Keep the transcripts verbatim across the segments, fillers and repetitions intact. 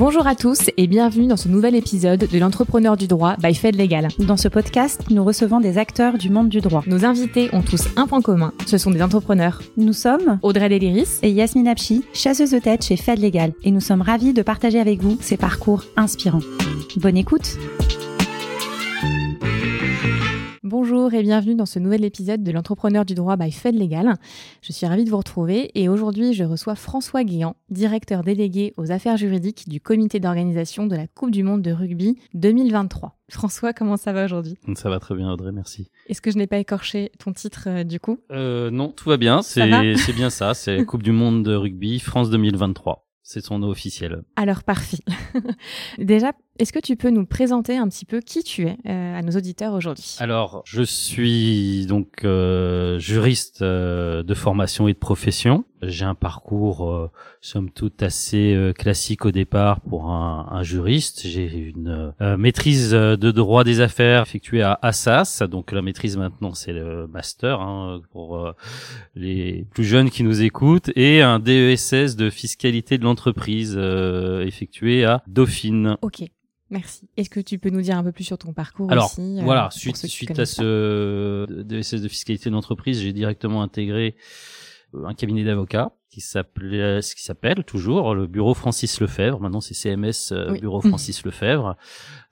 Bonjour à tous et bienvenue dans ce nouvel épisode de l'entrepreneur du droit by FedLégal. Dans ce podcast, nous recevons des acteurs du monde du droit. Nos invités ont tous un point commun, ce sont des entrepreneurs. Nous sommes Audrey Déléris et Yasmine Abchi, chasseuses de tête chez FedLégal, et nous sommes ravis de partager avec vous ces parcours inspirants. Bonne écoute. Bonjour et bienvenue dans ce nouvel épisode de l'entrepreneur du droit by FedLégal. Je suis ravie de vous retrouver et aujourd'hui je reçois François Guéant, directeur délégué aux affaires juridiques du comité d'organisation de la Coupe du Monde de Rugby deux mille vingt-trois. François, comment ça va aujourd'hui ? Ça va très bien Audrey, merci. Est-ce que je n'ai pas écorché ton titre euh, du coup ? euh, Non, tout va bien, c'est, va c'est bien ça, c'est Coupe du Monde de Rugby France deux mille vingt-trois. C'est son nom officiel. Alors, parfait. Déjà, est-ce que tu peux nous présenter un petit peu qui tu es euh, à nos auditeurs aujourd'hui ? Alors, je suis donc euh, juriste euh, de formation et de profession. J'ai un parcours, euh, somme toute, assez euh, classique au départ pour un, un juriste. J'ai une euh, maîtrise de droit des affaires effectuée à Assas. Donc, la maîtrise maintenant, c'est le master hein, pour euh, les plus jeunes qui nous écoutent. Et un D E S S de fiscalité de l'entreprise. entreprise euh, effectuée à Dauphine. Ok, merci. Est-ce que tu peux nous dire un peu plus sur ton parcours Alors, aussi Alors, voilà, euh, suite, suite à ce D E S S de fiscalité d'entreprise, j'ai directement intégré un cabinet d'avocats qui s'appelait, qui s'appelle toujours le Bureau Francis Lefèbvre, maintenant c'est C M S euh, oui. Bureau Francis Lefèbvre,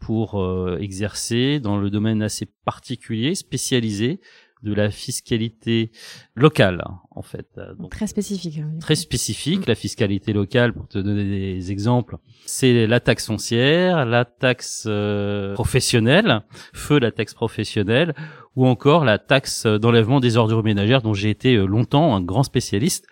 pour euh, exercer dans le domaine assez particulier, spécialisé, de la fiscalité locale, en fait. Donc, très spécifique. Oui. Très spécifique. La fiscalité locale, pour te donner des exemples, c'est la taxe foncière, la taxe euh, professionnelle, feu la taxe professionnelle, ou encore la taxe d'enlèvement des ordures ménagères, dont j'ai été longtemps un grand spécialiste.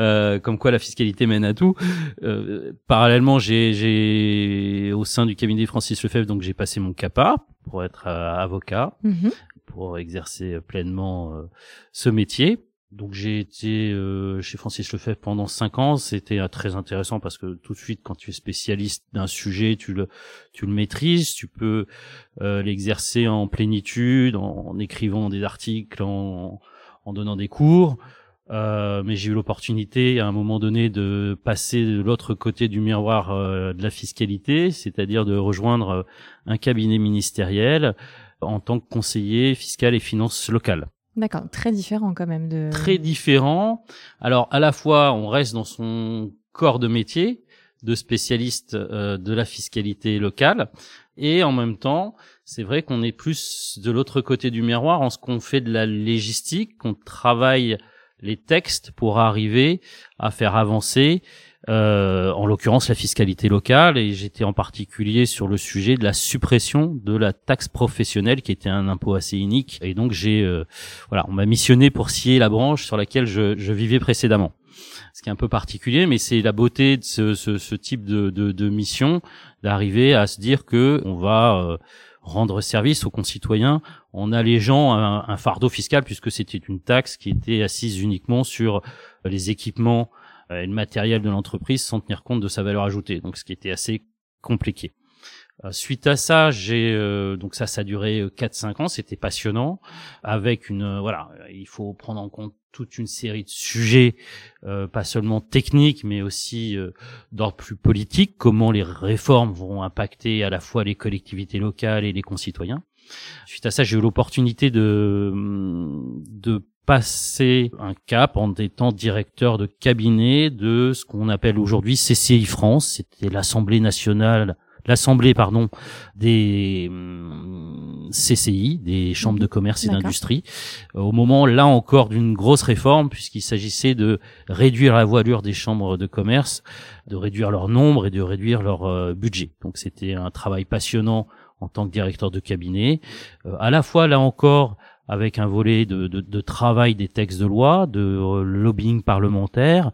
Euh, comme quoi la fiscalité mène à tout. Euh, parallèlement, j'ai, j'ai au sein du cabinet Francis Lefèbvre, donc j'ai passé mon CAPA pour être euh, avocat, mmh. pour exercer pleinement euh, ce métier. Donc j'ai été euh, chez Francis Lefèbvre pendant cinq ans. C'était euh, très intéressant parce que tout de suite, quand tu es spécialiste d'un sujet, tu le tu le maîtrises, tu peux euh, l'exercer en plénitude, en, en écrivant des articles, en, en donnant des cours. Euh, mais j'ai eu l'opportunité à un moment donné de passer de l'autre côté du miroir euh, de la fiscalité, c'est-à-dire de rejoindre un cabinet ministériel en tant que conseiller fiscal et finances locales. D'accord, très différent quand même de... Très différent. Alors à la fois on reste dans son corps de métier de spécialiste euh, de la fiscalité locale et en même temps c'est vrai qu'on est plus de l'autre côté du miroir en ce qu'on fait de la légistique, qu'on travaille les textes pour arriver à faire avancer, euh, en l'occurrence, la fiscalité locale. Et j'étais en particulier sur le sujet de la suppression de la taxe professionnelle, qui était un impôt assez unique. Et donc, j'ai, euh, voilà, on m'a missionné pour scier la branche sur laquelle je, je vivais précédemment. Ce qui est un peu particulier, mais c'est la beauté de ce, ce, ce type de, de, de mission, d'arriver à se dire que on va... Euh, rendre service aux concitoyens en allégeant un, un fardeau fiscal puisque c'était une taxe qui était assise uniquement sur les équipements et le matériel de l'entreprise sans tenir compte de sa valeur ajoutée, donc ce qui était assez compliqué. Suite à ça, j'ai euh, donc ça, ça a duré quatre cinq ans, c'était passionnant. Avec une euh, voilà, il faut prendre en compte toute une série de sujets, euh, pas seulement techniques, mais aussi euh, d'ordre plus politique. Comment les réformes vont impacter à la fois les collectivités locales et les concitoyens. Suite à ça, j'ai eu l'opportunité de de passer un cap en étant directeur de cabinet de ce qu'on appelle aujourd'hui C C I France. C'était l'Assemblée nationale. L'Assemblée, pardon, des C C I, des chambres de commerce et D'accord. d'industrie, au moment, là encore, d'une grosse réforme, puisqu'il s'agissait de réduire la voilure des chambres de commerce, de réduire leur nombre et de réduire leur budget. Donc, c'était un travail passionnant en tant que directeur de cabinet, à la fois, là encore, avec un volet de, de, de travail des textes de loi, de lobbying parlementaire,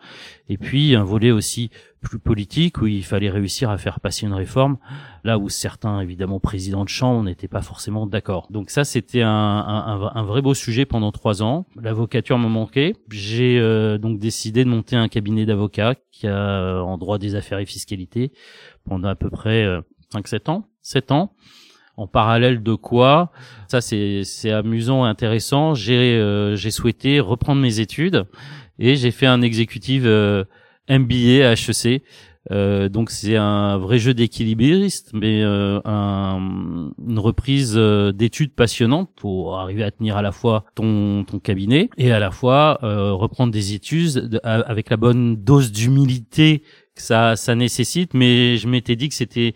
et puis un volet aussi plus politique où il fallait réussir à faire passer une réforme, là où certains, évidemment, présidents de chambre n'étaient pas forcément d'accord. Donc ça, c'était un, un, un vrai beau sujet pendant trois ans. L'avocature me manquait. J'ai euh, donc décidé de monter un cabinet d'avocats qui a en droit des affaires et fiscalité pendant à peu près euh, cinq sept ans. sept ans. En parallèle de quoi, ça c'est c'est amusant et intéressant, j'ai euh, j'ai souhaité reprendre mes études et j'ai fait un exécutif euh, M B A à H E C Euh, donc c'est un vrai jeu d'équilibriste, mais euh, un, une reprise d'études passionnante pour arriver à tenir à la fois ton, ton cabinet et à la fois euh, reprendre des études de, avec la bonne dose d'humilité que ça, ça nécessite. Mais je m'étais dit que c'était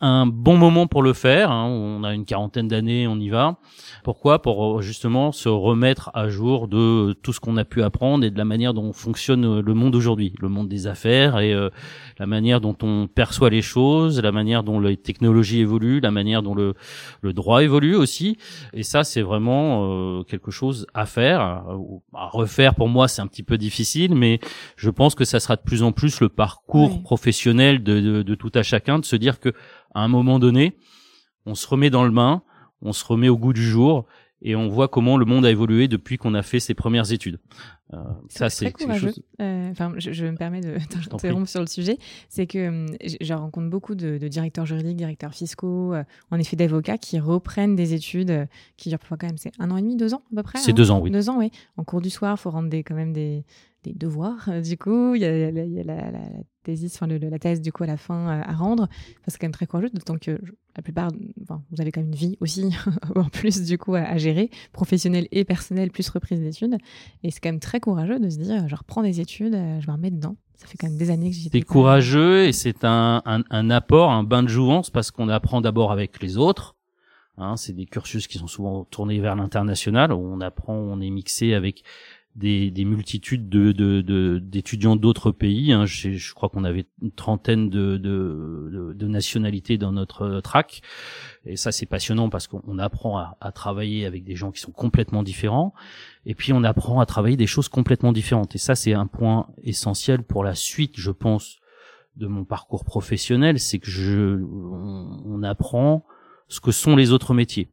un bon moment pour le faire, hein. On a une quarantaine d'années, on y va. Pourquoi ? Pour justement se remettre à jour de tout ce qu'on a pu apprendre et de la manière dont fonctionne le monde aujourd'hui, le monde des affaires et euh, la manière dont on perçoit les choses, la manière dont les technologies évoluent, la manière dont le, le droit évolue aussi. Et ça, c'est vraiment euh, quelque chose à faire. À refaire, pour moi, c'est un petit peu difficile, mais je pense que ça sera de plus en plus le parcours oui. professionnel de, de, de tout à chacun, de se dire que à un moment donné, on se remet dans le bain, on se remet au goût du jour et on voit comment le monde a évolué depuis qu'on a fait ses premières études. Euh, c'est ça, c'est quelque chose. Euh, enfin, je, je me permets de t'interrompre sur le sujet. C'est que je, je rencontre beaucoup de, de directeurs juridiques, directeurs fiscaux, euh, en effet d'avocats qui reprennent des études euh, qui durent parfois quand même c'est un an et demi, deux ans à peu près. C'est hein, deux ans, oui. Deux ans, oui. En cours du soir, il faut rendre des, quand même des, des devoirs. Euh, du coup, il y a, y a, y a la, la, la thèse, enfin, le, la thèse du coup à la fin euh, à rendre. Enfin, c'est quand même très courageux, d'autant que je, la plupart, enfin, vous avez quand même une vie aussi en plus du coup à, à gérer, professionnelle et personnelle, plus reprise d'études. Et c'est quand même très courageux de se dire, je reprends des études, je me remets dedans. Ça fait quand même des années que j'y. C'est courageux et c'est un, un, un apport, un bain de jouvence parce qu'on apprend d'abord avec les autres. Hein, c'est des cursus qui sont souvent tournés vers l'international où on apprend, on est mixé avec des, des multitudes de, de, de, d'étudiants d'autres pays. Hein. Je, je crois qu'on avait une trentaine de, de, de, de nationalités dans notre track. Et ça, c'est passionnant parce qu'on apprend à, à travailler avec des gens qui sont complètement différents. Et puis, on apprend à travailler des choses complètement différentes. Et ça, c'est un point essentiel pour la suite, je pense, de mon parcours professionnel. C'est que je, on, on apprend ce que sont les autres métiers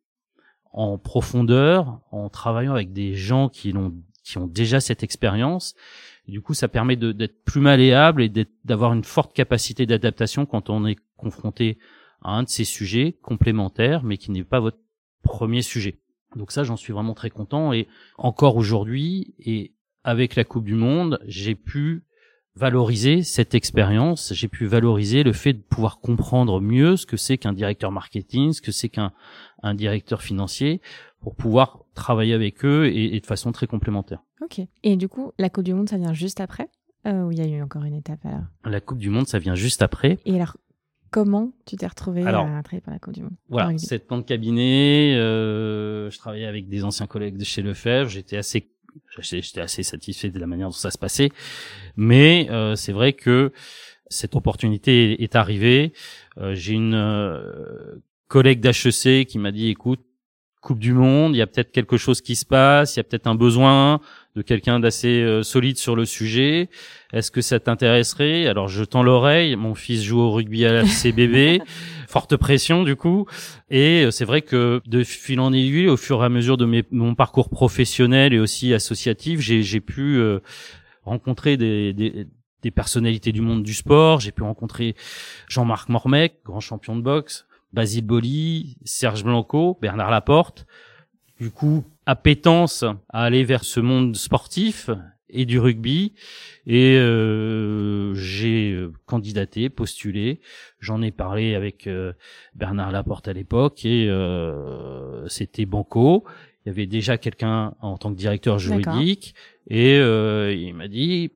en profondeur, en travaillant avec des gens qui l'ont, qui ont déjà cette expérience. Et du coup, ça permet de, d'être plus malléable et d'être, d'avoir une forte capacité d'adaptation quand on est confronté à un de ces sujets complémentaires, mais qui n'est pas votre premier sujet. Donc ça, j'en suis vraiment très content. Et encore aujourd'hui, et avec la Coupe du Monde, j'ai pu valoriser cette expérience. J'ai pu valoriser le fait de pouvoir comprendre mieux ce que c'est qu'un directeur marketing, ce que c'est qu'un un directeur financier, pour pouvoir travailler avec eux et, et de façon très complémentaire. Ok. Et du coup, la Coupe du Monde, ça vient juste après euh, ou il y a eu encore une étape alors ? La Coupe du Monde, ça vient juste après. Et alors, comment tu t'es retrouvé alors, à travailler pour la Coupe du Monde ? Voilà, sept ans de cabinet, euh, je travaillais avec des anciens collègues de chez Lefèbvre, j'étais assez j'étais assez satisfait de la manière dont ça se passait, mais euh, c'est vrai que cette opportunité est arrivée. Euh, j'ai une euh, collègue d'H E C qui m'a dit, écoute, Coupe du Monde, il y a peut-être quelque chose qui se passe, il y a peut-être un besoin de quelqu'un d'assez euh, solide sur le sujet. Est-ce que ça t'intéresserait ? Alors, je tends l'oreille, mon fils joue au rugby à la C B B, forte pression du coup. Et c'est vrai que de fil en aiguille, au fur et à mesure de mes, mon parcours professionnel et aussi associatif, j'ai, j'ai pu euh, rencontrer des... des des personnalités du monde du sport. J'ai pu rencontrer Jean-Marc Mormeck, grand champion de boxe, Basile Boli, Serge Blanco, Bernard Laporte. Du coup, appétence à aller vers ce monde sportif et du rugby. Et euh, j'ai candidaté, postulé. J'en ai parlé avec euh, Bernard Laporte à l'époque et euh, c'était banco. Il y avait déjà quelqu'un en tant que directeur juridique. D'accord. Et euh, il m'a dit...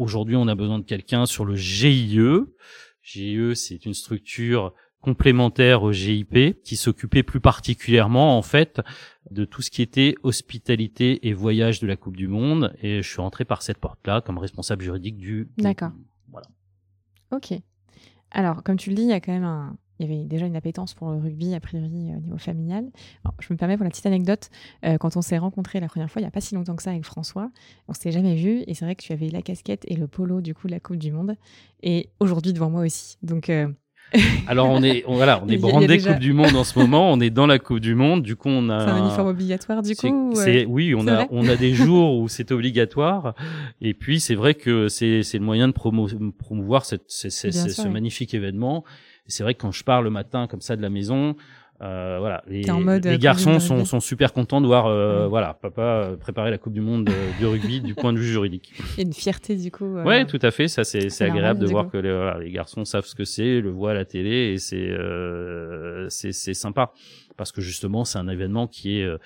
Aujourd'hui, on a besoin de quelqu'un sur le G I E. G I E, c'est une structure complémentaire au G I P qui s'occupait plus particulièrement, en fait, de tout ce qui était hospitalité et voyage de la Coupe du Monde. Et je suis rentré par cette porte-là comme responsable juridique du... D'accord. Voilà. Ok. Alors, comme tu le dis, il y a quand même un... Il y avait déjà une appétence pour le rugby, a priori, au niveau familial. Alors, je me permets pour la petite anecdote, euh, quand on s'est rencontrés la première fois, il n'y a pas si longtemps que ça avec François, on ne s'était jamais vu, et c'est vrai que tu avais la casquette et le polo, du coup, de la Coupe du Monde, et aujourd'hui devant moi aussi. Donc, euh... Alors, on est, on, voilà, on est brandé déjà... Coupe du Monde en ce moment, on est dans la Coupe du Monde, du coup, on a... C'est un uniforme obligatoire, du c'est, coup c'est, euh... Oui, on, c'est a, on a des jours où c'est obligatoire, et puis c'est vrai que c'est, c'est le moyen de promo- promouvoir cette, cette, cette, cette, sûr, ce oui. magnifique événement. C'est vrai que quand je pars le matin comme ça de la maison, Euh, voilà, les, les garçons sont, sont super contents de voir euh, ouais. voilà, papa préparer la Coupe du Monde de rugby du point de vue juridique. Et une fierté du coup. Euh, oui, tout à fait, ça c'est, c'est agréable de voir coup. que les, voilà, les garçons savent ce que c'est, le voient à la télé et c'est, euh, c'est, c'est sympa parce que justement c'est un événement qui est euh,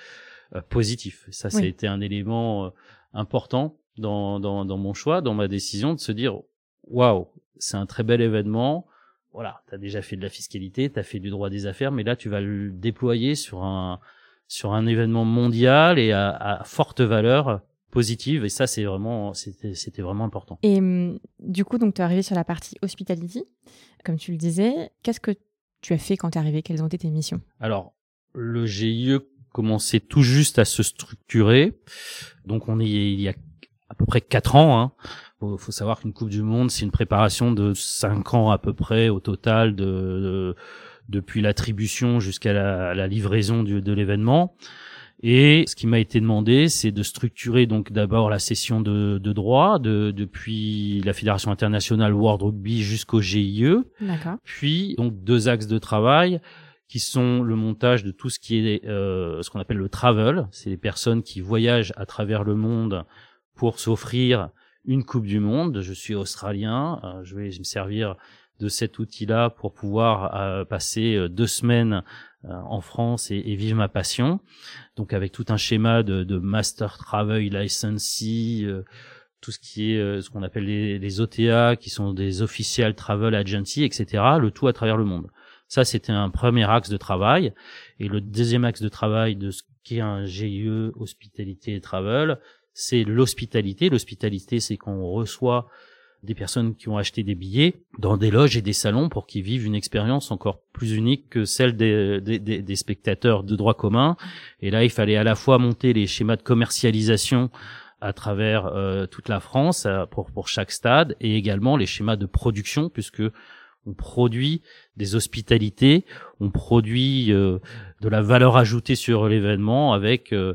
positif. Ça, oui. ça a été un élément euh, important dans, dans, dans mon choix, dans ma décision de se dire waouh, c'est un très bel événement. Voilà, t'as déjà fait de la fiscalité, t'as fait du droit des affaires, mais là, tu vas le déployer sur un, sur un événement mondial et à, à forte valeur positive. Et ça, c'est vraiment, c'était, c'était vraiment important. Et du coup, donc, t'es arrivé sur la partie hospitality, comme tu le disais. Qu'est-ce que tu as fait quand t'es arrivé? Quelles ont été tes missions? Alors, le G I E commençait tout juste à se structurer. Donc, on est, il y a à peu près quatre ans, hein. Il faut savoir qu'une Coupe du Monde, c'est une préparation de cinq ans à peu près au total, de, de, depuis l'attribution jusqu'à la, la livraison du, de l'événement. Et ce qui m'a été demandé, c'est de structurer donc d'abord la session de, de droit, de, depuis la Fédération internationale World Rugby jusqu'au G I E. D'accord. Puis donc deux axes de travail qui sont le montage de tout ce qui est euh, ce qu'on appelle le travel, c'est les personnes qui voyagent à travers le monde pour s'offrir une Coupe du Monde. Je suis australien, euh, je vais me servir de cet outil-là pour pouvoir euh, passer deux semaines euh, en France et, et vivre ma passion. Donc avec tout un schéma de, de master travel licensee, euh, tout ce qui est euh, ce qu'on appelle les, les O T A, qui sont des official travel agency, et cetera. Le tout à travers le monde. Ça, c'était un premier axe de travail. Et le deuxième axe de travail de ce qu'est un G I E, hospitalité et travel, c'est l'hospitalité. L'hospitalité, c'est qu'on reçoit des personnes qui ont acheté des billets dans des loges et des salons pour qu'ils vivent une expérience encore plus unique que celle des, des, des spectateurs de droit commun. Et là, il fallait à la fois monter les schémas de commercialisation à travers euh, toute la France pour, pour chaque stade et également les schémas de production puisque on produit des hospitalités, on produit euh, de la valeur ajoutée sur l'événement avec euh,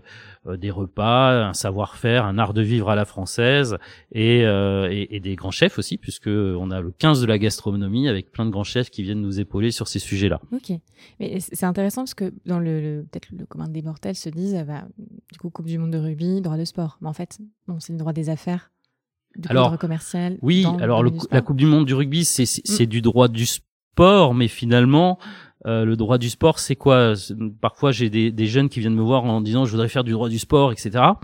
des repas, un savoir-faire, un art de vivre à la française et, euh, et, et des grands chefs aussi, puisque on a le quinze de la gastronomie avec plein de grands chefs qui viennent nous épauler sur ces sujets-là. Ok, mais c'est intéressant parce que dans le, le peut-être le commun des mortels se disent ah bah, du coup Coupe du Monde de rugby, droit de sport, mais en fait non, c'est le droit des affaires. Du alors, droit commercial, oui, alors le, la Coupe du Monde du rugby, c'est, c'est, mm. c'est du droit du sport, mais finalement, euh, le droit du sport, c'est quoi? C'est, parfois, j'ai des, des jeunes qui viennent me voir en disant « je voudrais faire du droit du sport », et cetera.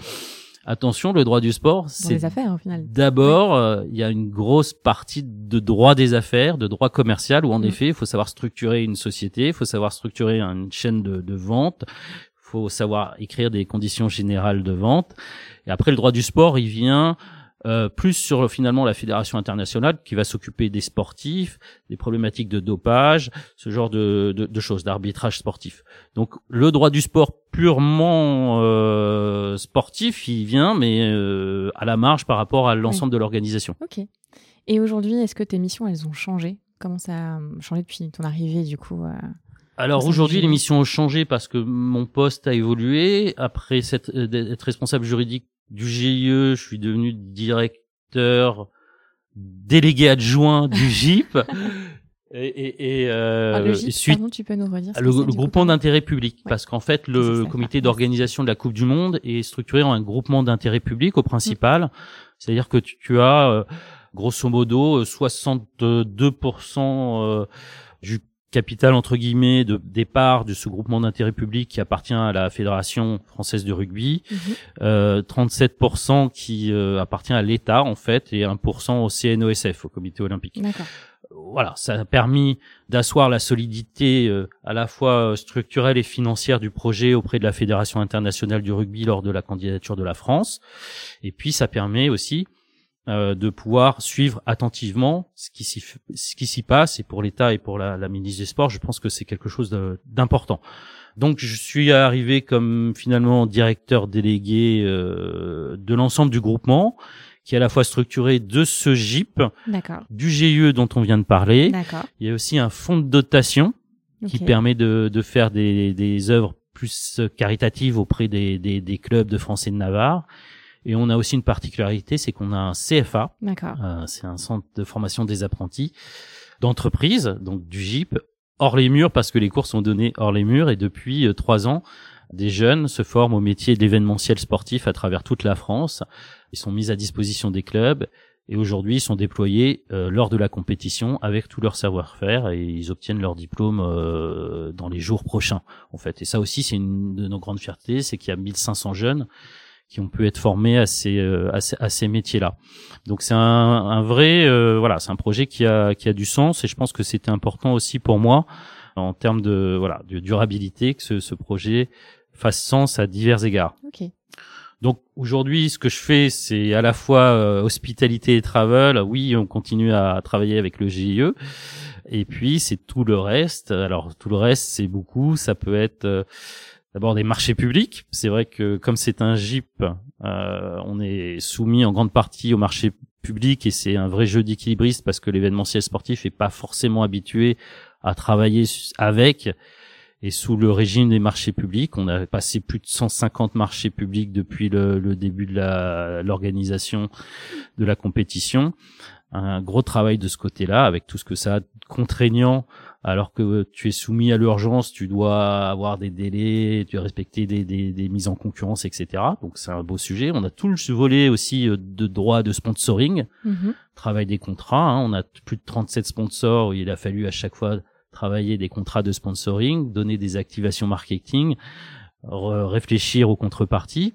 Attention, le droit du sport, dans c'est les affaires, au final. D'abord, il oui. euh, y a une grosse partie de droit des affaires, de droit commercial, où en mm. effet, il faut savoir structurer une société, il faut savoir structurer une chaîne de, de vente, il faut savoir écrire des conditions générales de vente. Et après, le droit du sport, il vient... Euh, plus sur finalement la Fédération internationale qui va s'occuper des sportifs, des problématiques de dopage, ce genre de, de, de choses, d'arbitrage sportif. Donc le droit du sport purement euh, sportif, il vient, mais euh, à la marge par rapport à l'ensemble ouais. de l'organisation. Ok. Et aujourd'hui, est-ce que tes missions, elles ont changé? Comment ça a changé depuis ton arrivée du coup euh... Alors aujourd'hui, les missions ont changé parce que mon poste a évolué. Après cette, d'être responsable juridique du G I E, je suis devenu directeur délégué adjoint du G I P. et, et, et, euh, ah, le G I P, suite pardon, tu peux nous redire le, le groupement d'intérêt public, ouais. parce qu'en fait, le ça, ça comité d'organisation de la Coupe du Monde est structuré en un groupement d'intérêt public au principal. Mmh. C'est-à-dire que tu, tu as, euh, grosso modo, soixante-deux pour cent euh, du capital entre guillemets de départ de ce groupement d'intérêt public qui appartient à la Fédération française de rugby, mmh. euh, trente-sept pour cent qui euh, appartient à l'État en fait et un pour cent au C N O S F, au Comité olympique. D'accord. Voilà, ça a permis d'asseoir la solidité euh, à la fois structurelle et financière du projet auprès de la Fédération internationale du rugby lors de la candidature de la France. Et puis ça permet aussi Euh, de pouvoir suivre attentivement ce qui s'y ce qui s'y passe et pour l'État et pour la, la ministre des Sports, je pense que c'est quelque chose de, d'important. Donc je suis arrivé comme finalement directeur délégué euh, de l'ensemble du groupement qui est à la fois structuré de ce G I P, D'accord. du G I E dont on vient de parler. D'accord. Il y a aussi un fonds de dotation okay. qui permet de, de faire des, des œuvres plus caritatives auprès des, des, des clubs de France et de Navarre. Et on a aussi une particularité, c'est qu'on a un C F A, D'accord. Euh, c'est un centre de formation des apprentis d'entreprise, donc du G I P, hors les murs, parce que les cours sont donnés hors les murs, et depuis euh, trois ans, des jeunes se forment au métier de l'événementiel sportif à travers toute la France. Ils sont mis à disposition des clubs et aujourd'hui ils sont déployés euh, lors de la compétition avec tout leur savoir-faire, et ils obtiennent leur diplôme euh, dans les jours prochains, en fait. Et ça aussi, c'est une de nos grandes fiertés, c'est qu'il y a mille cinq cents jeunes qui ont pu être formés à ces euh, à ces, à ces métiers-là. Donc c'est un, un vrai euh, voilà, c'est un projet qui a qui a du sens, et je pense que c'était important aussi pour moi en termes de voilà de durabilité que ce, ce projet fasse sens à divers égards. Okay. Donc aujourd'hui, ce que je fais, c'est à la fois euh, hospitalité et travel. Oui, on continue à travailler avec le G I E. Et puis c'est tout le reste. Alors tout le reste, c'est beaucoup. Ça peut être euh, d'abord des marchés publics. C'est vrai que comme c'est un G I P, euh, on est soumis en grande partie aux marchés publics, et c'est un vrai jeu d'équilibriste parce que l'événementiel sportif est pas forcément habitué à travailler avec et sous le régime des marchés publics. On a passé plus de cent cinquante marchés publics depuis le, le début de la, l'organisation de la compétition. Un gros travail de ce côté-là, avec tout ce que ça a de contraignant. Alors que tu es soumis à l'urgence, tu dois avoir des délais, tu dois respecter des, des, des mises en concurrence, et cetera. Donc c'est un beau sujet. On a tout le volet aussi de droit de sponsoring, mm-hmm. travail des contrats. Hein. On a plus de trente-sept sponsors où il a fallu à chaque fois travailler des contrats de sponsoring, donner des activations marketing, re- réfléchir aux contreparties.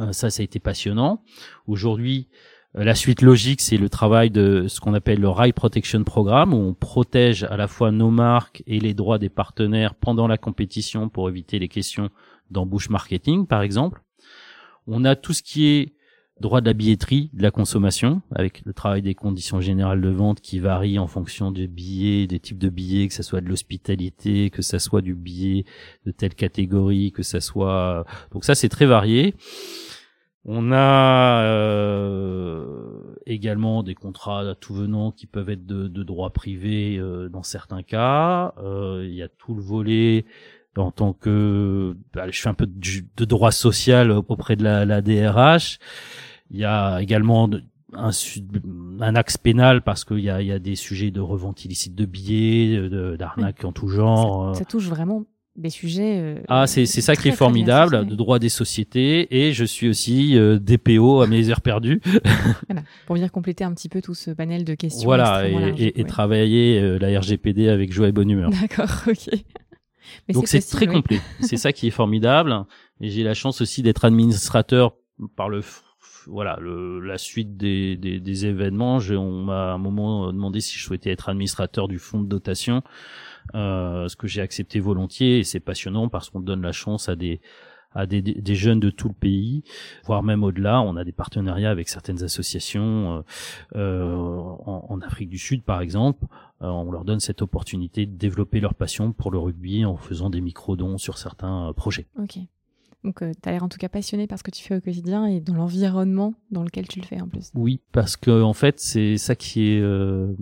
Euh, ça, ça a été passionnant. Aujourd'hui, la suite logique, c'est le travail de ce qu'on appelle le Rail Protection Programme, où on protège à la fois nos marques et les droits des partenaires pendant la compétition pour éviter les questions d'embouche marketing, par exemple. On a tout ce qui est droit de la billetterie, de la consommation, avec le travail des conditions générales de vente qui varient en fonction des billets, des types de billets, que ça soit de l'hospitalité, que ça soit du billet de telle catégorie, que ça soit... Donc ça, c'est très varié. On a euh, également des contrats à tout venant qui peuvent être de, de droit privé euh, dans certains cas. Euh, il y a tout le volet en tant que... Bah, je fais un peu de, de droit social auprès de la, la D R H. Il y a également un, un axe pénal parce qu'il y a, il y a des sujets de revente illicite de billets, de, d'arnaques oui. en tout genre. Ça, ça touche vraiment... des sujets euh, ah c'est c'est ça très, qui est formidable, de droit des sociétés, et je suis aussi euh, D P O à mes heures perdues. Voilà, pour venir compléter un petit peu tout ce panel de questions. Voilà, et, large, et, ouais. et travailler euh, la R G P D avec joie et bonne humeur. D'accord, ok. Mais donc c'est, c'est possible, très oui. complet. C'est ça qui est formidable, et j'ai la chance aussi d'être administrateur par le voilà, le, la suite des, des, des événements. Je, on m'a à un moment demandé si je souhaitais être administrateur du fonds de dotation, euh, ce que j'ai accepté volontiers, et c'est passionnant parce qu'on donne la chance à des, à des, des jeunes de tout le pays, voire même au-delà. On a des partenariats avec certaines associations, euh, euh, en, en Afrique du Sud, par exemple. Euh, on leur donne cette opportunité de développer leur passion pour le rugby en faisant des micro-dons sur certains euh, projets. Ok. Donc, euh, tu as l'air en tout cas passionné par ce que tu fais au quotidien et dans l'environnement dans lequel tu le fais en plus. Oui, parce que en fait, c'est ça qui est euh,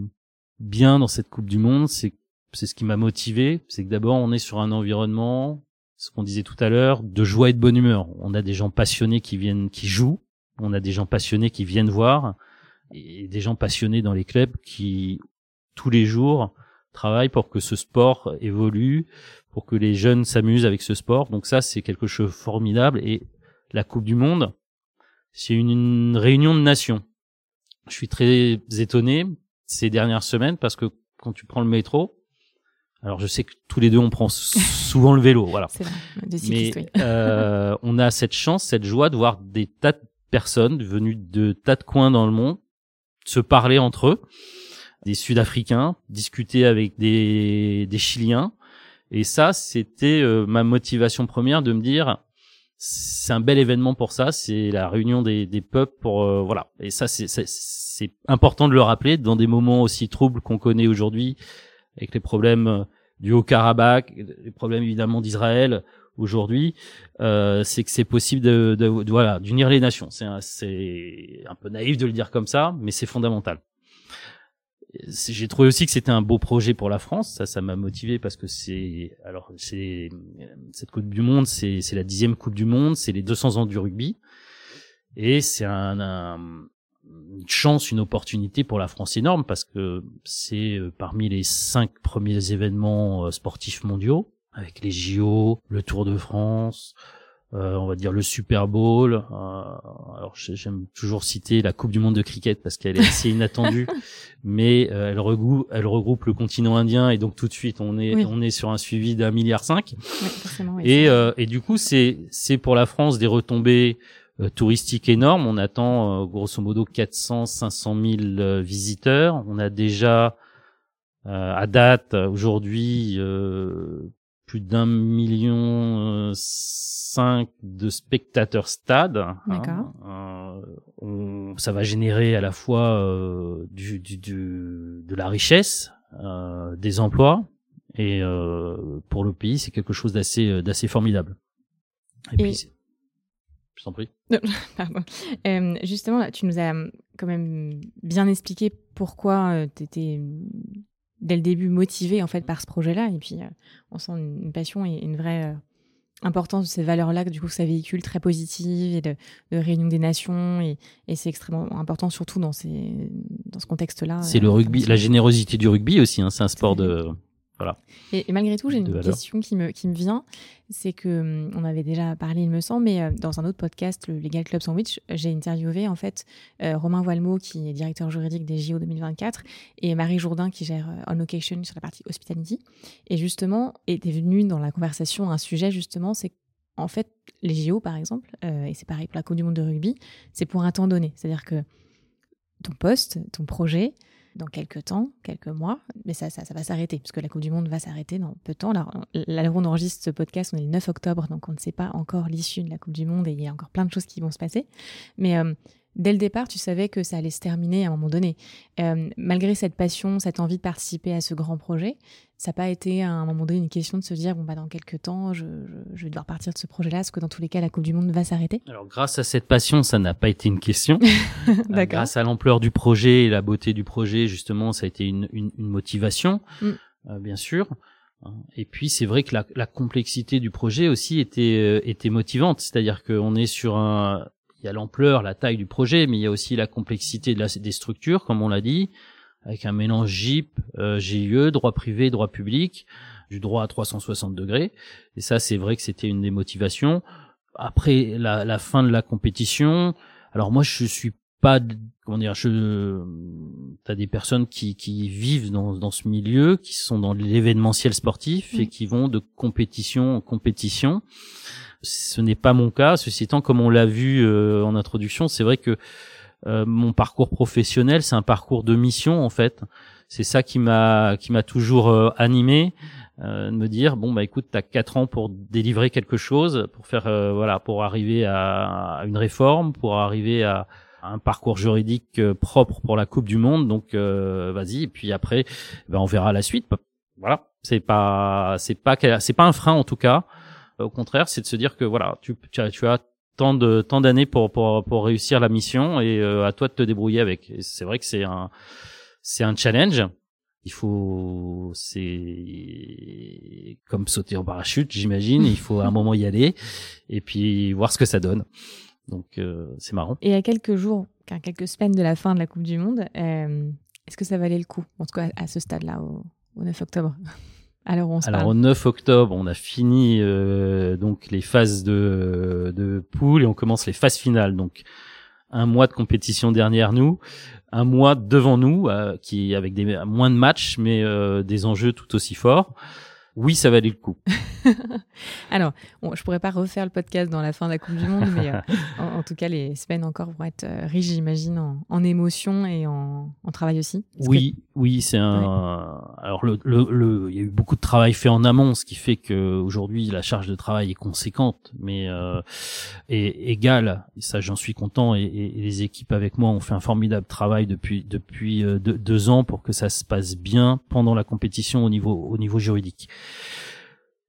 bien dans cette Coupe du Monde, c'est c'est ce qui m'a motivé, c'est que d'abord on est sur un environnement, ce qu'on disait tout à l'heure, de joie et de bonne humeur. On a des gens passionnés qui viennent, qui jouent, on a des gens passionnés qui viennent voir, et des gens passionnés dans les clubs qui tous les jours travaillent pour que ce sport évolue, pour que les jeunes s'amusent avec ce sport. Donc ça, c'est quelque chose de formidable. Et la Coupe du Monde, c'est une, une réunion de nations. Je suis très étonné ces dernières semaines parce que quand tu prends le métro, alors je sais que tous les deux, on prend souvent le vélo. Voilà. C'est vrai, de cycliste, mais oui. euh, on a cette chance, cette joie de voir des tas de personnes venues de tas de coins dans le monde se parler entre eux, des Sud-Africains, discuter avec des, des Chiliens. Et ça, c'était euh, ma motivation première de me dire, c'est un bel événement pour ça, c'est la réunion des, des peuples pour, euh, voilà. Et ça, c'est, c'est, c'est important de le rappeler dans des moments aussi troubles qu'on connaît aujourd'hui, avec les problèmes du Haut-Karabakh, les problèmes évidemment d'Israël aujourd'hui, euh, c'est que c'est possible de, de, de, de voilà, d'unir les nations. C'est un, c'est un peu naïf de le dire comme ça, mais c'est fondamental. J'ai trouvé aussi que c'était un beau projet pour la France. Ça, ça m'a motivé parce que c'est, alors, c'est, cette Coupe du Monde, c'est, c'est la dixième Coupe du Monde, c'est les deux cents ans du rugby. Et c'est un, un, une chance, une opportunité pour la France énorme, parce que c'est parmi les cinq premiers événements sportifs mondiaux, avec les J O, le Tour de France, euh, on va dire le Super Bowl. Euh, alors j'aime toujours citer la Coupe du Monde de cricket parce qu'elle est assez inattendue, mais euh, elle, regroupe, elle regroupe le continent indien, et donc tout de suite on est oui. on est sur un suivi d'un milliard cinq. Oui, forcément, oui, et euh, et du coup c'est c'est pour la France des retombées Euh, touristique énorme. On attend euh, grosso modo quatre cents à cinq cent mille euh, visiteurs. On a déjà euh, à date aujourd'hui euh, plus d'un million euh, cinq de spectateurs stade. D'accord. Hein, euh, on, ça va générer à la fois euh, du, du, du de la richesse, euh, des emplois, et euh, pour le pays c'est quelque chose d'assez d'assez formidable. Et, et... puis Je t'en prie. Pardon. Euh, justement, là, tu nous as quand même bien expliqué pourquoi euh, tu étais dès le début motivé en fait par ce projet-là, et puis euh, on sent une passion et une vraie euh, importance de ces valeurs-là que du coup ça véhicule, très positive, et de, de réunion des nations, et, et c'est extrêmement important surtout dans ces dans ce contexte-là. C'est euh, le rugby, la générosité du rugby aussi. Hein, c'est un sport de Voilà. Et, et malgré tout, j'ai une question qui me, qui me vient, c'est que on avait déjà parlé, il me semble, mais dans un autre podcast, le Legal Club Sandwich, j'ai interviewé en fait euh, Romain Walmo, qui est directeur juridique des J O deux mille vingt-quatre, et Marie Jourdain, qui gère euh, On Location sur la partie hospitality. Et justement, était venu dans la conversation un sujet, justement, c'est qu'en fait, les J O, par exemple, euh, et c'est pareil pour la Coupe du Monde de Rugby, c'est pour un temps donné. C'est-à-dire que ton poste, ton projet, dans quelques temps, quelques mois, mais ça, ça, ça va s'arrêter, parce que la Coupe du Monde va s'arrêter dans peu de temps. Là, on enregistre ce podcast, on est le neuf octobre, donc on ne sait pas encore l'issue de la Coupe du Monde, et il y a encore plein de choses qui vont se passer. Mais euh, dès le départ, tu savais que ça allait se terminer à un moment donné. Euh, malgré cette passion, cette envie de participer à ce grand projet, ça n'a pas été à un moment donné une question de se dire, bon, bah, dans quelques temps, je, je, je vais devoir partir de ce projet-là, parce que dans tous les cas, la Coupe du Monde va s'arrêter. Alors, grâce à cette passion, ça n'a pas été une question. D'accord. Grâce à l'ampleur du projet et la beauté du projet, justement, ça a été une, une, une motivation, mm. euh, bien sûr. Et puis, c'est vrai que la, la complexité du projet aussi était, euh, était motivante. C'est-à-dire qu'on est sur un... Il y a l'ampleur, la taille du projet, mais il y a aussi la complexité de la, des structures, comme on l'a dit, avec un mélange G I P, euh, G I E, droit privé, droit public, du droit à trois cent soixante degrés. Et ça, c'est vrai que c'était une des motivations. Après la, la fin de la compétition, alors moi, je suis pas, comment dire, je, t'as des personnes qui, qui vivent dans, dans ce milieu, qui sont dans l'événementiel sportif, mmh. et qui vont de compétition en compétition. Ce n'est pas mon cas. Ceci étant, comme on l'a vu euh, en introduction, c'est vrai que euh, mon parcours professionnel, c'est un parcours de mission en fait. C'est ça qui m'a qui m'a toujours euh, animé, euh, de me dire bon bah écoute, t'as quatre ans pour délivrer quelque chose, pour faire euh, voilà, pour arriver à, à une réforme, pour arriver à un parcours juridique euh, propre pour la Coupe du Monde. Donc euh, vas-y, et puis après ben, on verra la suite. Voilà, c'est pas c'est pas c'est pas un frein en tout cas. Au contraire, c'est de se dire que voilà, tu, tu as, tu as tant de tant d'années pour pour pour réussir la mission, et euh, à toi de te débrouiller avec. Et c'est vrai que c'est un c'est un challenge. Il faut c'est comme sauter en parachute, j'imagine. Il faut à un moment y aller et puis voir ce que ça donne. Donc euh, c'est marrant. Et à quelques jours, à quelques semaines de la fin de la Coupe du Monde, euh, est-ce que ça valait le coup, en tout cas à ce stade-là, au, au neuf octobre? Alors, on se Alors au neuf octobre, on a fini euh, donc les phases de, de poule, et on commence les phases finales. Donc un mois de compétition derrière nous, un mois devant nous, euh, qui avec des moins de matchs, mais euh, des enjeux tout aussi forts. Oui, ça valait le coup. Alors, bon, je pourrais pas refaire le podcast dans la fin de la Coupe du Monde, mais euh, en, en tout cas, les semaines encore vont être euh, riches, j'imagine, en, en émotions et en, en travail aussi. Est-ce oui, que... oui, c'est un. Ouais. Alors, le, le, le, il y a eu beaucoup de travail fait en amont, ce qui fait que aujourd'hui, la charge de travail est conséquente, mais euh, est égale. Et ça, j'en suis content, et, et, et les équipes avec moi ont fait un formidable travail depuis depuis euh, deux, deux ans pour que ça se passe bien pendant la compétition au niveau au niveau juridique.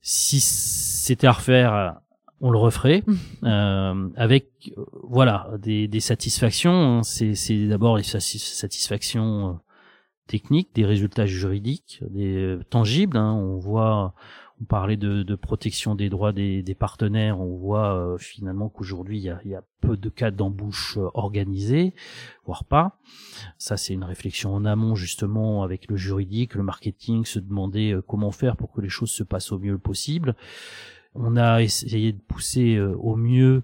Si c'était à refaire, on le referait, euh, avec euh, voilà des, des satisfactions. C'est, c'est d'abord les satisfactions euh, techniques, des résultats juridiques, des euh, tangibles. Hein. On voit, On parlait de, de protection des droits des, des partenaires. On voit euh, finalement qu'aujourd'hui, il y a, il y a peu de cas d'embauche organisée, voire pas. Ça, c'est une réflexion en amont, justement, avec le juridique, le marketing, se demander euh, comment faire pour que les choses se passent au mieux possible. On a essayé de pousser euh, au mieux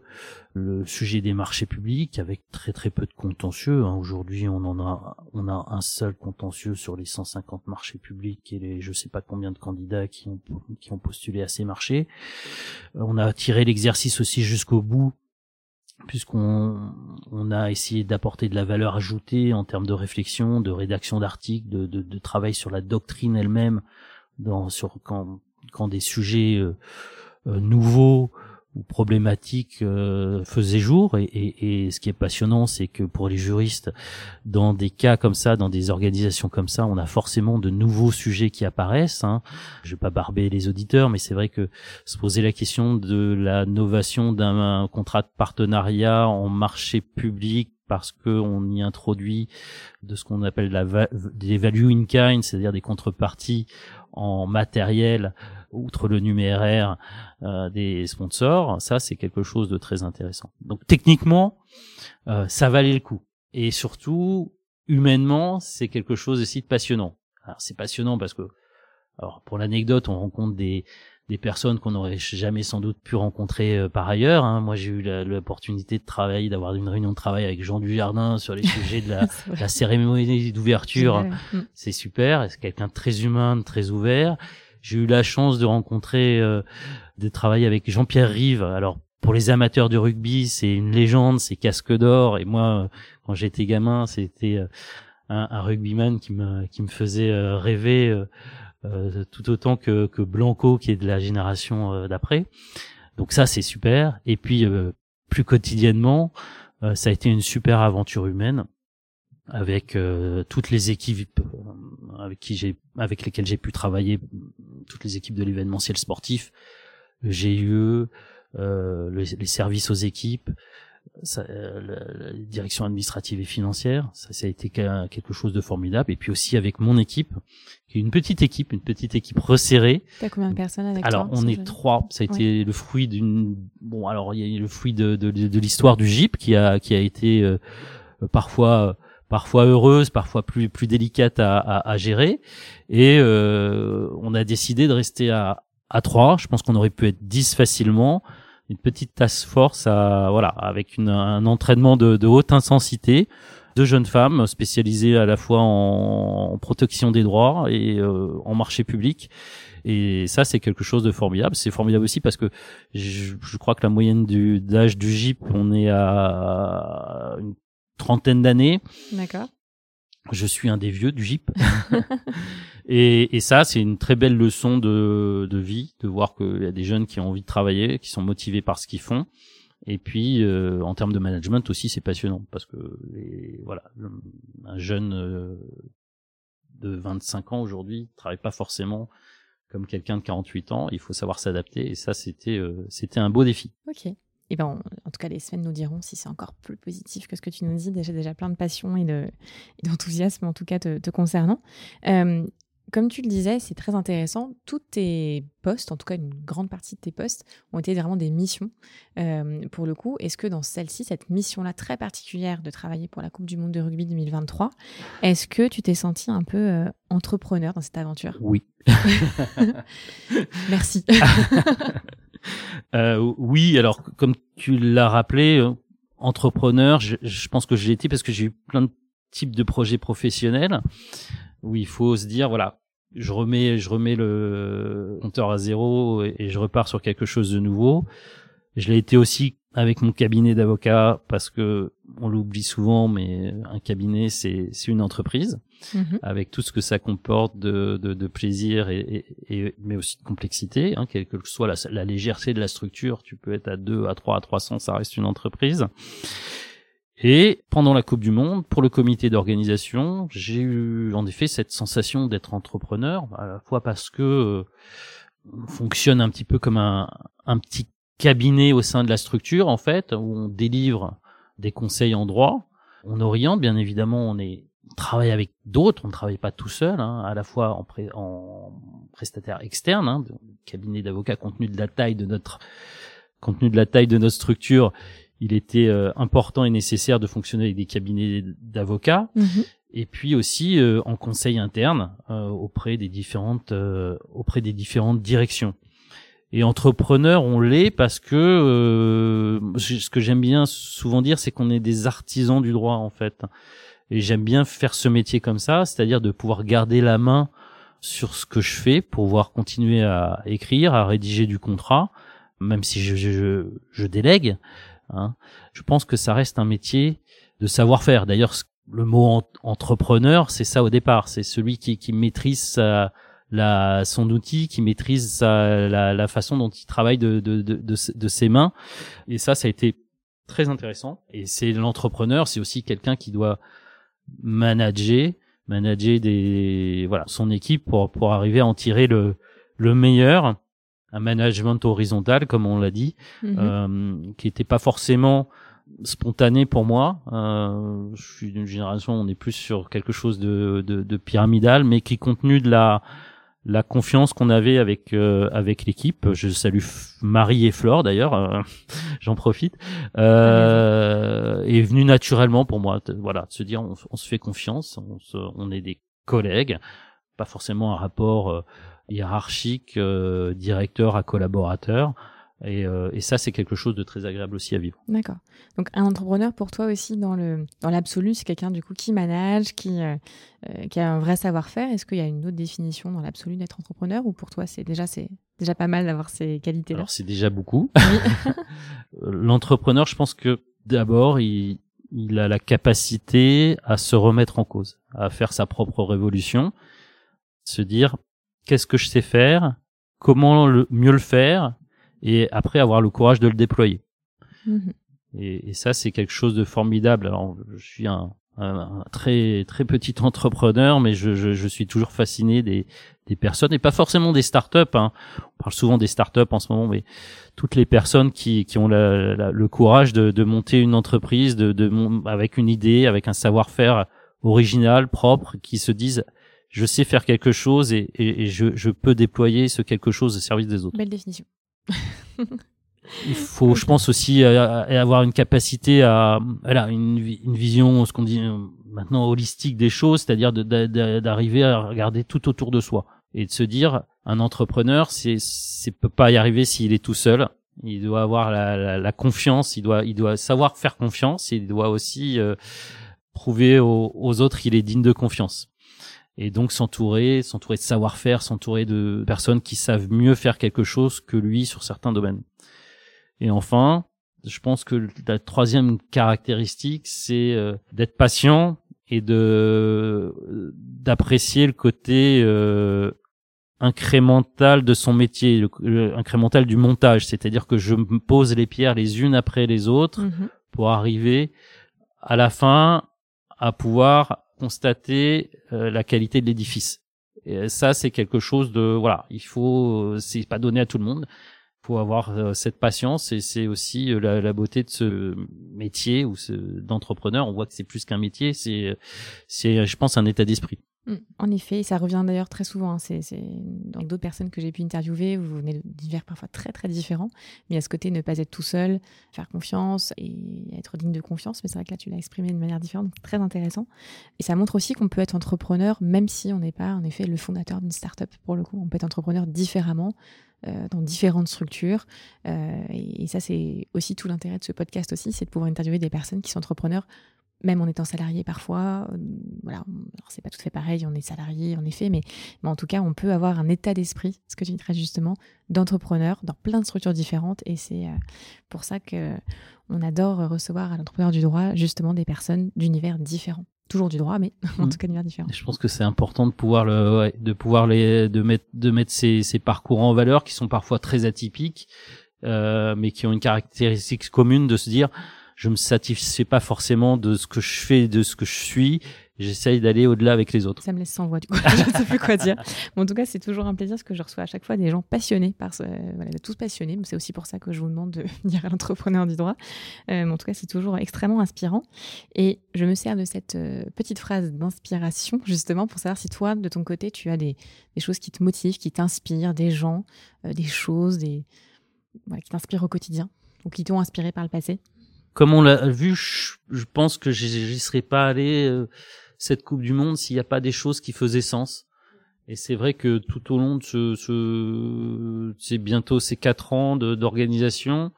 le sujet des marchés publics avec très très peu de contentieux. Hein. Aujourd'hui, on en a on a un seul contentieux sur les cent cinquante marchés publics et les je sais pas combien de candidats qui ont qui ont postulé à ces marchés. On a tiré l'exercice aussi jusqu'au bout, puisqu'on on a essayé d'apporter de la valeur ajoutée en termes de réflexion, de rédaction d'articles, de, de, de travail sur la doctrine elle-même, dans sur quand quand des sujets euh, euh, nouveaux ou problématiques euh, faisaient jour. Et, et, et ce qui est passionnant, c'est que pour les juristes, dans des cas comme ça, dans des organisations comme ça, on a forcément de nouveaux sujets qui apparaissent. Hein. Je vais pas barber les auditeurs, mais c'est vrai que se poser la question de la novation d'un contrat de partenariat en marché public, parce que on y introduit de ce qu'on appelle la va- des value in kind, c'est-à-dire des contreparties en matériel, outre le numéraire euh, des sponsors, ça c'est quelque chose de très intéressant. Donc techniquement, euh, ça valait le coup. Et surtout, humainement, c'est quelque chose aussi de passionnant. Alors c'est passionnant parce que, alors pour l'anecdote, on rencontre des des personnes qu'on n'aurait jamais sans doute pu rencontrer euh, par ailleurs. Hein. Moi, j'ai eu la, l'opportunité de travailler, d'avoir une réunion de travail avec Jean Dujardin sur les sujets de la, la cérémonie d'ouverture. C'est, c'est super. C'est quelqu'un de très humain, de très ouvert. J'ai eu la chance de rencontrer, euh, de travailler avec Jean-Pierre Rives. Alors, pour les amateurs de rugby, c'est une légende, c'est casque d'or. Et moi, euh, quand j'étais gamin, c'était euh, un, un rugbyman qui me, qui me faisait euh, rêver. Euh, Euh, tout autant que, que Blanco qui est de la génération euh, d'après. Donc ça c'est super. Et puis euh, plus quotidiennement, euh, ça a été une super aventure humaine avec euh, toutes les équipes avec qui j'ai avec lesquelles j'ai pu travailler, toutes les équipes de l'événementiel sportif, le G I E, euh, le, les services aux équipes, ça, la, la direction administrative et financière, ça, ça a été quelque chose de formidable. Et puis aussi avec mon équipe, qui est une petite équipe, une petite équipe resserrée. T'as combien de personnes avec alors, toi? Alors on est trois. Ça a ouais. été le fruit d'une. Bon, alors il y a eu le fruit de, de, de l'histoire du G I P qui a qui a été euh, parfois parfois heureuse, parfois plus plus délicate à, à, à gérer. Et euh, on a décidé de rester à à trois. Je pense qu'on aurait pu être dix facilement. Une petite task force à, voilà, avec une, un entraînement de, de haute intensité, de jeunes femmes spécialisées à la fois en, en protection des droits et euh, en marché public. Et ça, c'est quelque chose de formidable. C'est formidable aussi parce que je, je crois que la moyenne du, d'âge du G I P, on est à une trentaine d'années. D'accord. Je suis un des vieux du G I P. Et, et ça, c'est une très belle leçon de, de vie, de voir qu'il y a des jeunes qui ont envie de travailler, qui sont motivés par ce qu'ils font. Et puis, euh, en termes de management aussi, c'est passionnant parce que les, voilà, le, un jeune euh, de vingt-cinq ans aujourd'hui travaille pas forcément comme quelqu'un de quarante-huit ans. Il faut savoir s'adapter. Et ça, c'était, euh, c'était un beau défi. Ok. Eh ben, en tout cas, les semaines nous diront si c'est encore plus positif que ce que tu nous dis. Déjà, déjà plein de passion et, de, et d'enthousiasme, en tout cas, te, te concernant. Euh, comme tu le disais, c'est très intéressant. Tous tes postes, en tout cas, une grande partie de tes postes, ont été vraiment des missions, euh, pour le coup. Est-ce que dans celle-ci, cette mission-là très particulière de travailler pour la Coupe du Monde de Rugby deux mille vingt-trois, est-ce que tu t'es senti un peu euh, entrepreneur dans cette aventure ? Oui. Merci. Euh, oui, alors comme tu l'as rappelé, euh, entrepreneur, je, je pense que je l'ai été parce que j'ai eu plein de types de projets professionnels où il faut se dire voilà, je remets, je remets le compteur à zéro et, et je repars sur quelque chose de nouveau. Je l'ai été aussi avec mon cabinet d'avocat parce que on l'oublie souvent, mais un cabinet c'est, c'est une entreprise mmh. avec tout ce que ça comporte de, de, de plaisir et, et, et mais aussi de complexité. Hein, quelle que soit la, la légèreté de la structure, tu peux être à deux, à trois, à trois cents, ça reste une entreprise. Et pendant la Coupe du Monde, pour le comité d'organisation, j'ai eu en effet cette sensation d'être entrepreneur, à la fois parce que euh, on fonctionne un petit peu comme un, un petit cabinet au sein de la structure, en fait, où on délivre des conseils en droit. On oriente, bien évidemment, on est travaille avec d'autres, on ne travaille pas tout seul, hein, à la fois en, pré- en prestataire externe, hein, de cabinet d'avocats, compte tenu de la taille de notre, compte tenu de la taille de notre structure, il était euh, important et nécessaire de fonctionner avec des cabinets d'avocats, mmh. et puis aussi euh, en conseil interne euh, auprès des différentes, euh, auprès des différentes directions. Et entrepreneur, on l'est parce que euh, ce que j'aime bien souvent dire, c'est qu'on est des artisans du droit en fait. Et j'aime bien faire ce métier comme ça, c'est-à-dire de pouvoir garder la main sur ce que je fais pour pouvoir continuer à écrire, à rédiger du contrat, même si je, je, je délègue. Hein. Je pense que ça reste un métier de savoir-faire. D'ailleurs, le mot en- entrepreneur, c'est ça au départ. C'est celui qui, qui maîtrise sa, la, son outil, qui maîtrise sa, la, la façon dont il travaille de, de, de, de, de ses mains. Et ça, ça a été très intéressant. Et c'est l'entrepreneur, c'est aussi quelqu'un qui doit manager, manager des, voilà, son équipe pour, pour arriver à en tirer le, le meilleur. Un management horizontal, comme on l'a dit, mmh. euh, qui était pas forcément spontané pour moi. Euh, je suis d'une génération, on est plus sur quelque chose de, de, de pyramidal, mais qui compte tenu de la, la confiance qu'on avait avec, euh, avec l'équipe. Je salue Marie et Flore d'ailleurs, euh, j'en profite, euh, est venu naturellement pour moi. Voilà, de se dire, on, on se fait confiance, on, se, on est des collègues, pas forcément un rapport euh, hiérarchique, euh, directeur à collaborateur. Et, euh, et ça, c'est quelque chose de très agréable aussi à vivre. D'accord. Donc, un entrepreneur, pour toi aussi, dans, le, dans l'absolu, c'est quelqu'un du coup qui manage, qui, euh, qui a un vrai savoir-faire. Est-ce qu'il y a une autre définition dans l'absolu d'être entrepreneur, ou pour toi, c'est déjà, c'est déjà pas mal d'avoir ces qualités-là? Alors, c'est déjà beaucoup. Oui. L'entrepreneur, je pense que d'abord, il, il a la capacité à se remettre en cause, à faire sa propre révolution, se dire... Qu'est-ce que je sais faire? Comment le, mieux le faire? Et après, avoir le courage de le déployer. Mmh. Et, et ça, c'est quelque chose de formidable. Alors, je suis un, un, un très très petit entrepreneur, mais je, je, je suis toujours fasciné des, des personnes, et pas forcément des startups. Hein. On parle souvent des startups en ce moment, mais toutes les personnes qui, qui ont la, la, le courage de, de monter une entreprise, de, de avec une idée, avec un savoir-faire original, propre, qui se disent... Je sais faire quelque chose et, et, et je, je peux déployer ce quelque chose au service des autres. Belle définition. Il faut, je pense aussi, euh, avoir une capacité à, voilà, une, une vision, ce qu'on dit maintenant holistique des choses, c'est-à-dire de, de, de, d'arriver à regarder tout autour de soi et de se dire, un entrepreneur, c'est, c'est peut pas y arriver s'il est tout seul. Il doit avoir la, la, la confiance, il doit, il doit savoir faire confiance, il doit aussi euh, prouver aux, aux autres qu'il est digne de confiance. Et donc s'entourer, s'entourer de savoir-faire, s'entourer de personnes qui savent mieux faire quelque chose que lui sur certains domaines. Et enfin, je pense que la troisième caractéristique, c'est d'être patient et de d'apprécier le côté euh, incrémental de son métier, le, le incrémental du montage. C'est-à-dire que je me pose les pierres les unes après les autres mmh. pour arriver à la fin à pouvoir... constater euh, la qualité de l'édifice. Et ça, c'est quelque chose de voilà, il faut, c'est pas donné à tout le monde. Il faut avoir euh, cette patience, et c'est aussi euh, la, la beauté de ce métier ou ce, d'entrepreneur. On voit que c'est plus qu'un métier, c'est c'est je pense un état d'esprit. Mmh, en effet, ça revient d'ailleurs très souvent. Hein, c'est, c'est dans d'autres personnes que j'ai pu interviewer, vous venez d'univers parfois très très différents, mais à ce côté, ne pas être tout seul, faire confiance et être digne de confiance. Mais c'est vrai que là, tu l'as exprimé de manière différente, donc très intéressant. Et ça montre aussi qu'on peut être entrepreneur, même si on n'est pas en effet le fondateur d'une start-up. Pour le coup, on peut être entrepreneur différemment, euh, dans différentes structures. Euh, et, et ça, c'est aussi tout l'intérêt de ce podcast aussi, c'est de pouvoir interviewer des personnes qui sont entrepreneurs. Même en étant salarié parfois, euh, voilà, alors c'est pas tout à fait pareil, on est salarié en effet, mais, mais en tout cas, on peut avoir un état d'esprit, ce que tu dis très justement, d'entrepreneur dans plein de structures différentes. Et c'est euh, pour ça qu'on adore recevoir à l'entrepreneur du droit justement des personnes d'univers différents. Toujours du droit, mais en mmh. tout cas d'univers différents. Je pense que c'est important de pouvoir, le, ouais, de pouvoir les, de mettre, de mettre ces, ces parcours en valeur qui sont parfois très atypiques, euh, mais qui ont une caractéristique commune de se dire... je me satisfais pas forcément de ce que je fais, de ce que je suis. J'essaye d'aller au-delà avec les autres. Ça me laisse sans voix, du coup. Je ne sais plus quoi dire. Bon, en tout cas, c'est toujours un plaisir parce que je reçois à chaque fois des gens passionnés par ce... Voilà, tous passionnés. C'est aussi pour ça que je vous demande de venir à l'entrepreneur du droit. Euh, mais en tout cas, c'est toujours extrêmement inspirant. Et je me sers de cette petite phrase d'inspiration, justement, pour savoir si toi, de ton côté, tu as des, des choses qui te motivent, qui t'inspirent, des gens, euh, des choses, des... Voilà, qui t'inspirent au quotidien ou qui t'ont inspiré par le passé. Comme on l'a vu, je, je pense que j'y serais pas allé... Euh... cette Coupe du Monde s'il n'y a pas des choses qui faisaient sens. Et c'est vrai que tout au long de ce, ce c'est bientôt ces quatre ans de, d'organisation,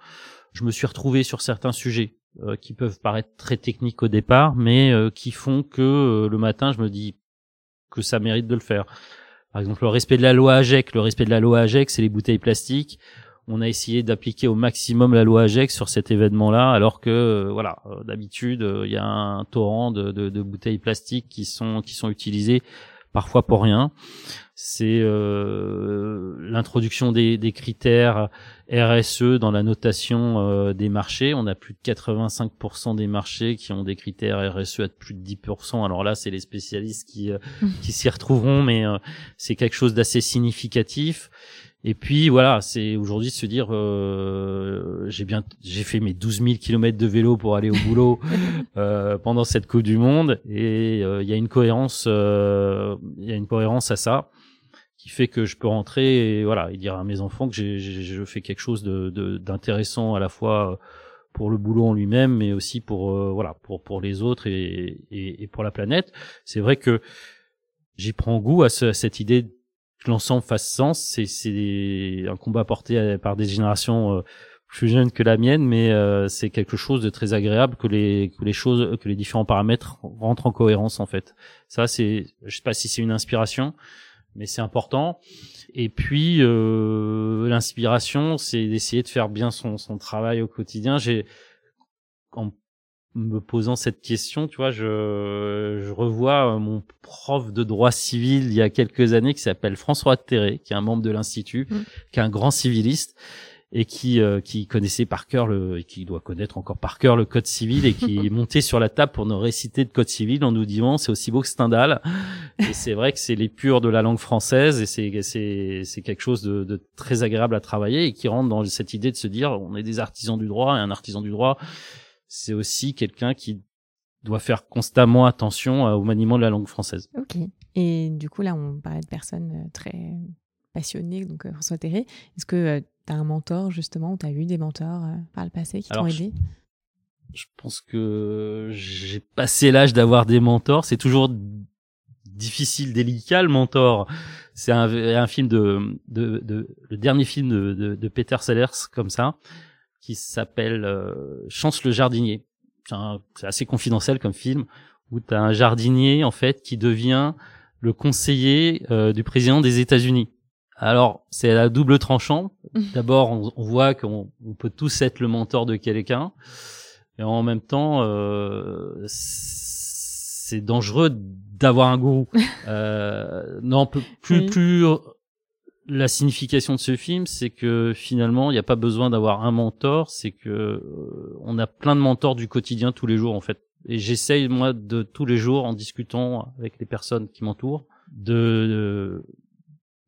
je me suis retrouvé sur certains sujets euh, qui peuvent paraître très techniques au départ, mais euh, qui font que euh, le matin, je me dis que ça mérite de le faire. Par exemple, le respect de la loi A G E C. Le respect de la loi A G E C, c'est les bouteilles plastiques. On a essayé d'appliquer au maximum la loi A G E C sur cet événement-là, alors que euh, voilà, euh, d'habitude, il euh, y a un torrent de, de, de bouteilles plastiques qui sont qui sont utilisées parfois pour rien. C'est euh, l'introduction des, des critères R S E dans la notation euh, des marchés. On a plus de quatre-vingt-cinq pour cent des marchés qui ont des critères R S E à plus de dix pour cent. Alors là, c'est les spécialistes qui euh, qui s'y retrouveront, mais euh, c'est quelque chose d'assez significatif. Et puis voilà, c'est aujourd'hui de se dire euh, j'ai bien j'ai fait mes douze mille kilomètres de vélo pour aller au boulot euh, pendant cette Coupe du Monde, et il euh, y a une cohérence il euh, y a une cohérence à ça qui fait que je peux rentrer et voilà et dire à mes enfants que j'ai, j'ai je fais quelque chose de, de d'intéressant à la fois pour le boulot en lui-même, mais aussi pour euh, voilà pour pour les autres et, et et pour la planète. C'est vrai que j'y prends goût à, ce, à cette idée de l'ensemble fasse sens. C'est, c'est un combat porté par des générations plus jeunes que la mienne, mais c'est quelque chose de très agréable que les que les choses, que les différents paramètres rentrent en cohérence en fait. Ça, c'est, je sais pas si c'est une inspiration, mais c'est important. Et puis euh, l'inspiration, c'est d'essayer de faire bien son son travail au quotidien. J'ai en me posant cette question, tu vois, je, je revois mon prof de droit civil il y a quelques années qui s'appelle François Terré, qui est un membre de l'Institut, mmh. qui est un grand civiliste et qui, euh, qui connaissait par cœur le, et qui doit connaître encore par cœur le code civil, et qui est monté sur la table pour nous réciter de code civil en nous disant c'est aussi beau que Stendhal. Et c'est vrai que c'est l'épure de la langue française, et c'est, c'est, c'est quelque chose de, de très agréable à travailler, et qui rentre dans cette idée de se dire on est des artisans du droit, et un artisan du droit, c'est aussi quelqu'un qui doit faire constamment attention au maniement de la langue française. Ok. Et du coup, là, on parlait de personnes très passionnées, donc François Terré. Est-ce que tu as un mentor, justement, ou tu as eu des mentors par le passé qui Alors, t'ont aidé ? Je, je pense que j'ai passé l'âge d'avoir des mentors. C'est toujours difficile, délicat, le mentor. C'est un, un film de, de, de... Le dernier film de, de, de Peter Sellers, comme ça, qui s'appelle euh, Chance le jardinier. C'est, un, c'est assez confidentiel comme film, où tu as un jardinier en fait qui devient le conseiller euh, du président des États-Unis. Alors, c'est à double tranchant. D'abord, on, on voit qu'on on peut tous être le mentor de quelqu'un, et en même temps euh, c'est dangereux d'avoir un gourou. Euh non, plus plus, plus la signification de ce film, c'est que finalement, il n'y a pas besoin d'avoir un mentor, c'est que euh, on a plein de mentors du quotidien tous les jours en fait. Et j'essaye moi de tous les jours, en discutant avec les personnes qui m'entourent, de de,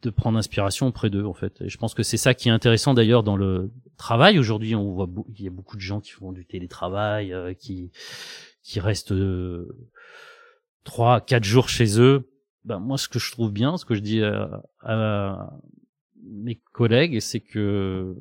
de prendre inspiration auprès d'eux en fait. Et je pense que c'est ça qui est intéressant d'ailleurs dans le travail aujourd'hui. On voit il y a beaucoup de gens qui font du télétravail, euh, qui qui restent euh, trois, quatre jours chez eux. Ben moi, ce que je trouve bien, ce que je dis à, à mes collègues, c'est que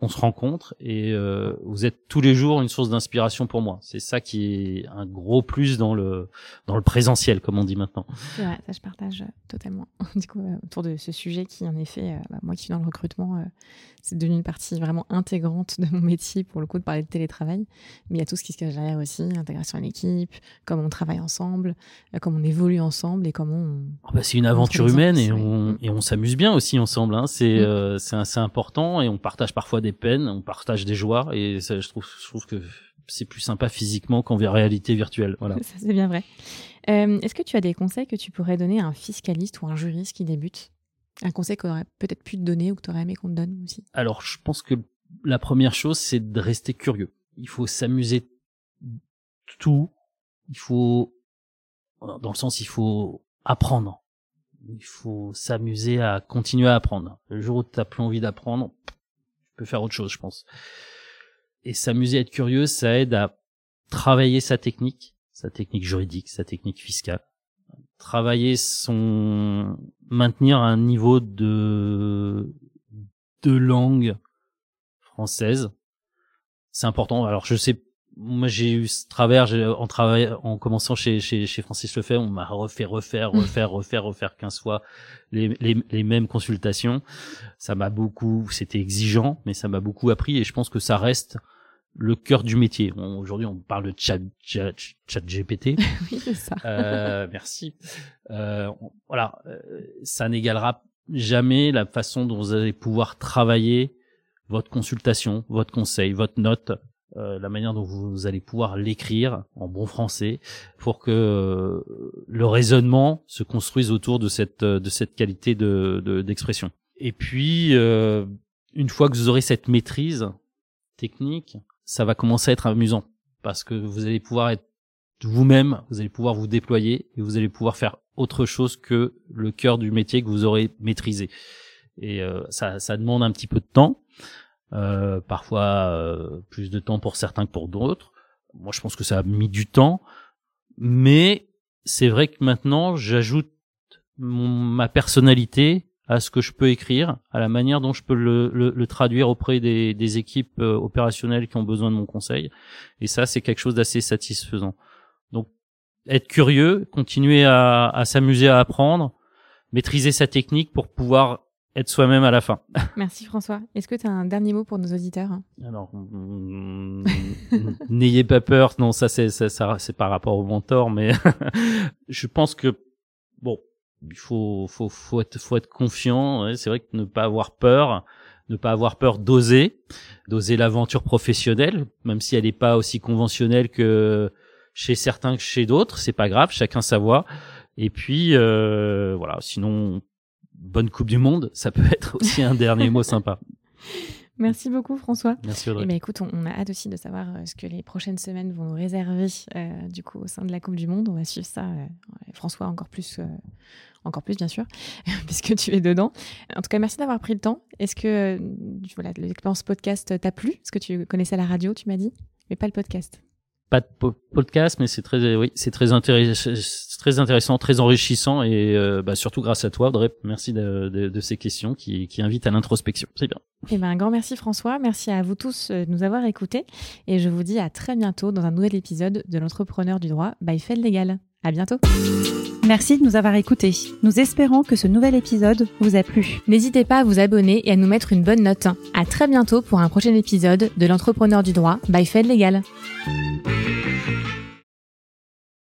on se rencontre et euh, vous êtes tous les jours une source d'inspiration pour moi. C'est ça qui est un gros plus dans le dans le présentiel, comme on dit maintenant. C'est vrai, ça je partage totalement. Du coup, euh, autour de ce sujet qui, en effet, euh, bah, moi qui suis dans le recrutement, euh, c'est devenu une partie vraiment intégrante de mon métier, pour le coup, de parler de télétravail. Mais il y a tout ce qui se cache derrière aussi, l'intégration à l'équipe, comment on travaille ensemble, euh, comment on évolue ensemble et comment on... Ah bah, c'est une aventure humaine, et on, et on s'amuse bien aussi ensemble. Hein. C'est, mmh. euh, c'est assez important, et on partage parfois des peines, on partage des joies, et ça, je trouve, je trouve que c'est plus sympa physiquement qu'en réalité virtuelle. Voilà. Ça, c'est bien vrai. Euh, est-ce que tu as des conseils que tu pourrais donner à un fiscaliste ou un juriste qui débute ? Un conseil qu'on aurait peut-être pu te donner ou que tu aurais aimé qu'on te donne aussi ? Alors, je pense que la première chose, c'est de rester curieux. Il faut s'amuser tout, il faut, dans le sens, il faut apprendre. Il faut s'amuser à continuer à apprendre. Le jour où tu n'as plus envie d'apprendre, tu peux faire autre chose, je pense. Et s'amuser à être curieux, ça aide à travailler sa technique, sa technique juridique, sa technique fiscale. Travailler son... maintenir un niveau de... de langue française. C'est important. Alors, je sais... Moi, j'ai eu ce travers, j'ai, en travaillant, en commençant chez, chez, chez Francis Lefèbvre, on m'a refait, refaire, refaire, refaire, refaire quinze fois les, les, les mêmes consultations. Ça m'a beaucoup, c'était exigeant, mais ça m'a beaucoup appris et je pense que ça reste le cœur du métier. On, aujourd'hui, on parle de chat, chat, chat G P T. Oui, c'est ça. Euh, merci. Euh, voilà. Ça n'égalera jamais la façon dont vous allez pouvoir travailler votre consultation, votre conseil, votre note. Euh, la manière dont vous allez pouvoir l'écrire en bon français pour que euh, le raisonnement se construise autour de cette de cette qualité de, de d'expression. Et puis euh, une fois que vous aurez cette maîtrise technique, ça va commencer à être amusant parce que vous allez pouvoir être vous-même, vous allez pouvoir vous déployer et vous allez pouvoir faire autre chose que le cœur du métier que vous aurez maîtrisé. Et euh, ça ça demande un petit peu de temps. Euh, parfois euh, plus de temps pour certains que pour d'autres. Moi, je pense que ça a mis du temps, mais c'est vrai que maintenant, j'ajoute mon, ma personnalité à ce que je peux écrire, à la manière dont je peux le, le, le traduire auprès des, des équipes opérationnelles qui ont besoin de mon conseil. Et ça, c'est quelque chose d'assez satisfaisant. Donc, être curieux, continuer à, à s'amuser à apprendre, maîtriser sa technique pour pouvoir être soi-même à la fin. Merci François. Est-ce que tu as un dernier mot pour nos auditeurs ? Alors, mm, n'ayez pas peur. Non, ça c'est ça, ça c'est par rapport au mentor, mais je pense que bon, il faut faut faut être faut être confiant. Ouais, c'est vrai que ne pas avoir peur, ne pas avoir peur d'oser, d'oser l'aventure professionnelle, même si elle n'est pas aussi conventionnelle que chez certains que chez d'autres. C'est pas grave, chacun sa voix. Et puis euh, voilà, sinon. Bonne Coupe du Monde, ça peut être aussi un dernier mot sympa. Merci beaucoup François. Merci Audrey. Eh bien, écoute, on, on a hâte aussi de savoir euh, ce que les prochaines semaines vont nous réserver euh, du coup au sein de la Coupe du Monde. On va suivre ça, euh, François, encore plus, euh, encore plus bien sûr, puisque tu es dedans. En tout cas, merci d'avoir pris le temps. Est-ce que euh, voilà, l'expérience podcast t'a plu ? Est-ce que tu connaissais la radio, tu m'as dit, mais pas le podcast ? Pas de po- podcast, mais c'est très, oui, c'est très, intérie- c'est très intéressant, très enrichissant et euh, bah, surtout grâce à toi, Audrey. Merci de, de, de ces questions qui, qui invitent à l'introspection. C'est bien. Eh ben, un grand merci François. Merci à vous tous de nous avoir écoutés et je vous dis à très bientôt dans un nouvel épisode de l'entrepreneur du droit by FedLégal. À bientôt. Merci de nous avoir écoutés. Nous espérons que ce nouvel épisode vous a plu. N'hésitez pas à vous abonner et à nous mettre une bonne note. À très bientôt pour un prochain épisode de l'entrepreneur du droit by FedLégal.